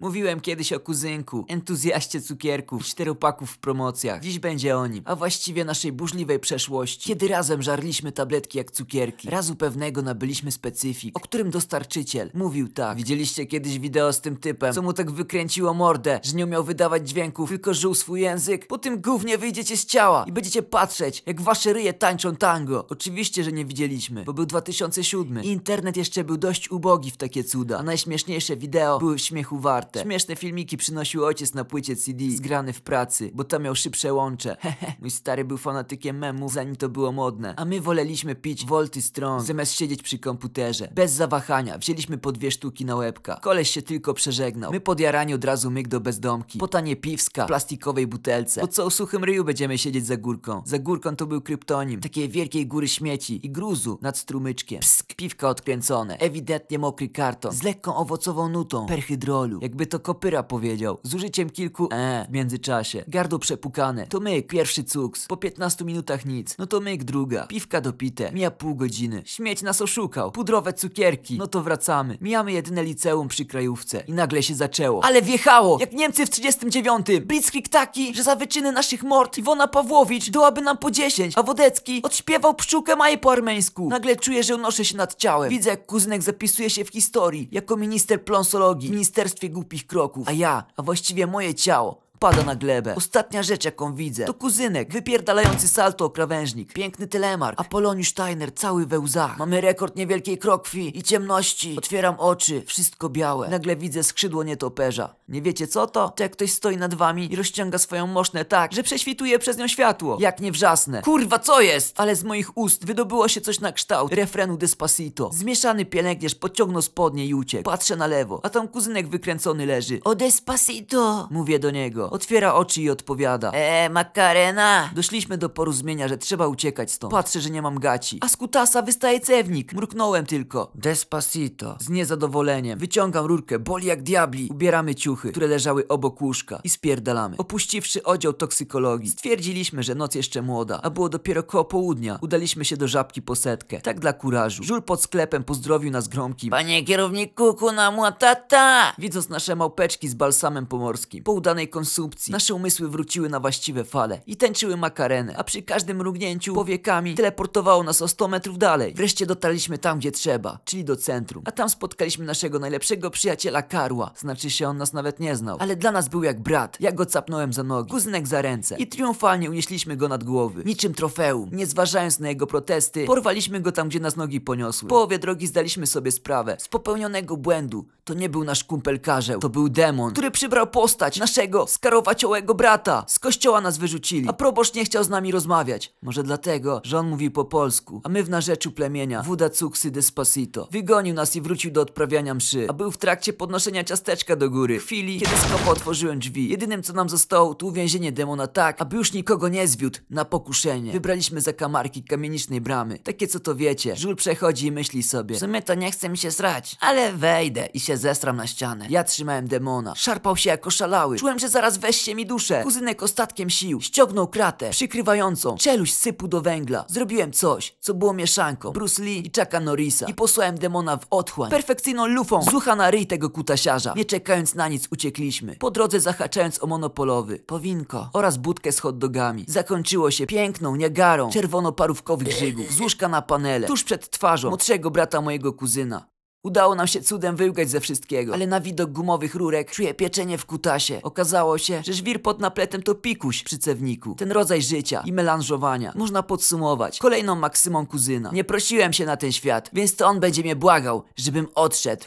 Mówiłem kiedyś o kuzynku, entuzjaście cukierków, czteropaków w promocjach. Dziś będzie o nim, a właściwie naszej burzliwej przeszłości. Kiedy razem żarliśmy tabletki jak cukierki. Razu pewnego nabyliśmy specyfik, o którym dostarczyciel mówił tak: widzieliście kiedyś wideo z tym typem, co mu tak wykręciło mordę, że nie umiał wydawać dźwięków, tylko żył swój język? Po tym gównie wyjdziecie z ciała i będziecie patrzeć, jak wasze ryje tańczą tango. Oczywiście, że nie widzieliśmy, bo był 2007 i internet jeszcze był dość ubogi w takie cuda, a najśmieszniejsze wideo były śmiechu warte. Śmieszne filmiki przynosił ojciec na płycie CD zgrany w pracy, bo tam miał szybsze łącze. Hehe, mój stary był fanatykiem memów, zanim to było modne. A my woleliśmy pić Volty Strong, zamiast siedzieć przy komputerze. Bez zawahania wzięliśmy po 2 sztuki na łebka. Koleś się tylko przeżegnał. My podjarani od razu myk do bezdomki. Po tanie piwska w plastikowej butelce. Po co o suchym ryju będziemy siedzieć za górką? Za górką to był kryptonim takiej wielkiej góry śmieci i gruzu nad strumyczkiem. Psk, piwka odkręcone. Ewidentnie mokry karton z lekką owocową nutą perhydrolu. Jakby to kopyra powiedział, z użyciem kilku w międzyczasie. Gardło przepukane, to myk, pierwszy cuks. Po 15 minutach nic, no to myk druga. Piwka dopite, mija pół godziny. Śmieć nas oszukał, pudrowe cukierki. No to wracamy, mijamy jedyne liceum przy krajówce. I nagle się zaczęło, ale wjechało, jak Niemcy w 39. Blitzkrieg taki, że za wyczyny naszych mord Iwona Pawłowicz dołaby nam po 10. A Wodecki odśpiewał Pszczółkę Maję po armeńsku. Nagle czuję, że unoszę się nad ciałem. Widzę, jak kuzynek zapisuje się w historii jako minister pląsologii w ministerstwie głupich kroków, a ja, a właściwie moje ciało pada na glebę. Ostatnia rzecz, jaką widzę, to kuzynek wypierdalający salto o krawężnik. Piękny telemark, Apoloniusz Steiner cały we łzach. Mamy rekord niewielkiej krokwi i ciemności. Otwieram oczy, wszystko białe. Nagle widzę skrzydło nietoperza. Nie wiecie co to? To jak ktoś stoi nad wami i rozciąga swoją mosznę tak, że prześwituje przez nią światło. Jak nie wrzasnę. Kurwa, co jest? Ale z moich ust wydobyło się coś na kształt refrenu Despacito. Zmieszany pielęgniarz podciągnął spodnie i uciekł. Patrzę na lewo, a tam kuzynek wykręcony leży. O Despacito! Mówię do niego. Otwiera oczy i odpowiada: Macarena. Doszliśmy do porozumienia, że trzeba uciekać stąd. Patrzę, że nie mam gaci, a z kutasa wystaje cewnik. Mruknąłem tylko: Despacito. Z niezadowoleniem wyciągam rurkę, boli jak diabli. Ubieramy ciuchy, które leżały obok łóżka i spierdalamy. Opuściwszy oddział toksykologii, stwierdziliśmy, że noc jeszcze młoda, a było dopiero koło południa. Udaliśmy się do Żabki po setkę, tak dla kurażu. Żul pod sklepem pozdrowił nas gromkim: panie kierowniku, kuna muatata. Widząc nasze małpeczki z balsamem pomorskim, po udanej konsumpcji nasze umysły wróciły na właściwe fale i tańczyły makarenę, a przy każdym mrugnięciu powiekami teleportowało nas o 100 metrów dalej. Wreszcie dotarliśmy tam, gdzie trzeba, czyli do centrum. A tam spotkaliśmy naszego najlepszego przyjaciela Karła. Znaczy się, on nas nawet nie znał, ale dla nas był jak brat. Ja go capnąłem za nogi, kuzynek za ręce i triumfalnie unieśliśmy go nad głowy, niczym trofeum. Nie zważając na jego protesty, porwaliśmy go tam, gdzie nas nogi poniosły. W połowie drogi zdaliśmy sobie sprawę z popełnionego błędu. To nie był nasz kumpel Karzeł, to był demon, który przybrał postać naszego karowaciołego brata. Z kościoła nas wyrzucili, a proboszcz nie chciał z nami rozmawiać. Może dlatego, że on mówił po polsku, a my w narzeczu plemienia Wuda Cuksy Despacito. Wygonił nas i wrócił do odprawiania mszy, a był w trakcie podnoszenia ciasteczka do góry. W chwili, kiedy skopo otworzyłem drzwi, jedynym co nam zostało to uwięzienie demona tak, aby już nikogo nie zwiódł na pokuszenie. Wybraliśmy zakamarki kamienicznej bramy. Takie co to wiecie, żul przechodzi i myśli sobie: w sumie to nie chce mi się srać, ale wejdę i się zestram na ścianę. Ja trzymałem demona, szarpał się jako szalały. Czułem, że zaraz weźcie mi duszę. Kuzynek ostatkiem sił ściągnął kratę przykrywającą czeluść sypu do węgla. Zrobiłem coś, co było mieszanką Bruce Lee i Chucka Norrisa i posłałem demona w otchłań. Perfekcyjną lufą z ucha na ryj tego kutasiarza. Nie czekając na nic uciekliśmy, po drodze zahaczając o monopolowy, powinko oraz budkę z hot dogami. Zakończyło się piękną niagarą czerwono-parówkowych grzygów z łóżka na panele, tuż przed twarzą młodszego brata mojego kuzyna. Udało nam się cudem wyłgać ze wszystkiego, ale na widok gumowych rurek czuję pieczenie w kutasie. Okazało się, że żwir pod napletem to pikuś przy cewniku. Ten rodzaj życia i melanżowania można podsumować kolejną maksymą kuzyna: nie prosiłem się na ten świat, więc to on będzie mnie błagał, żebym odszedł.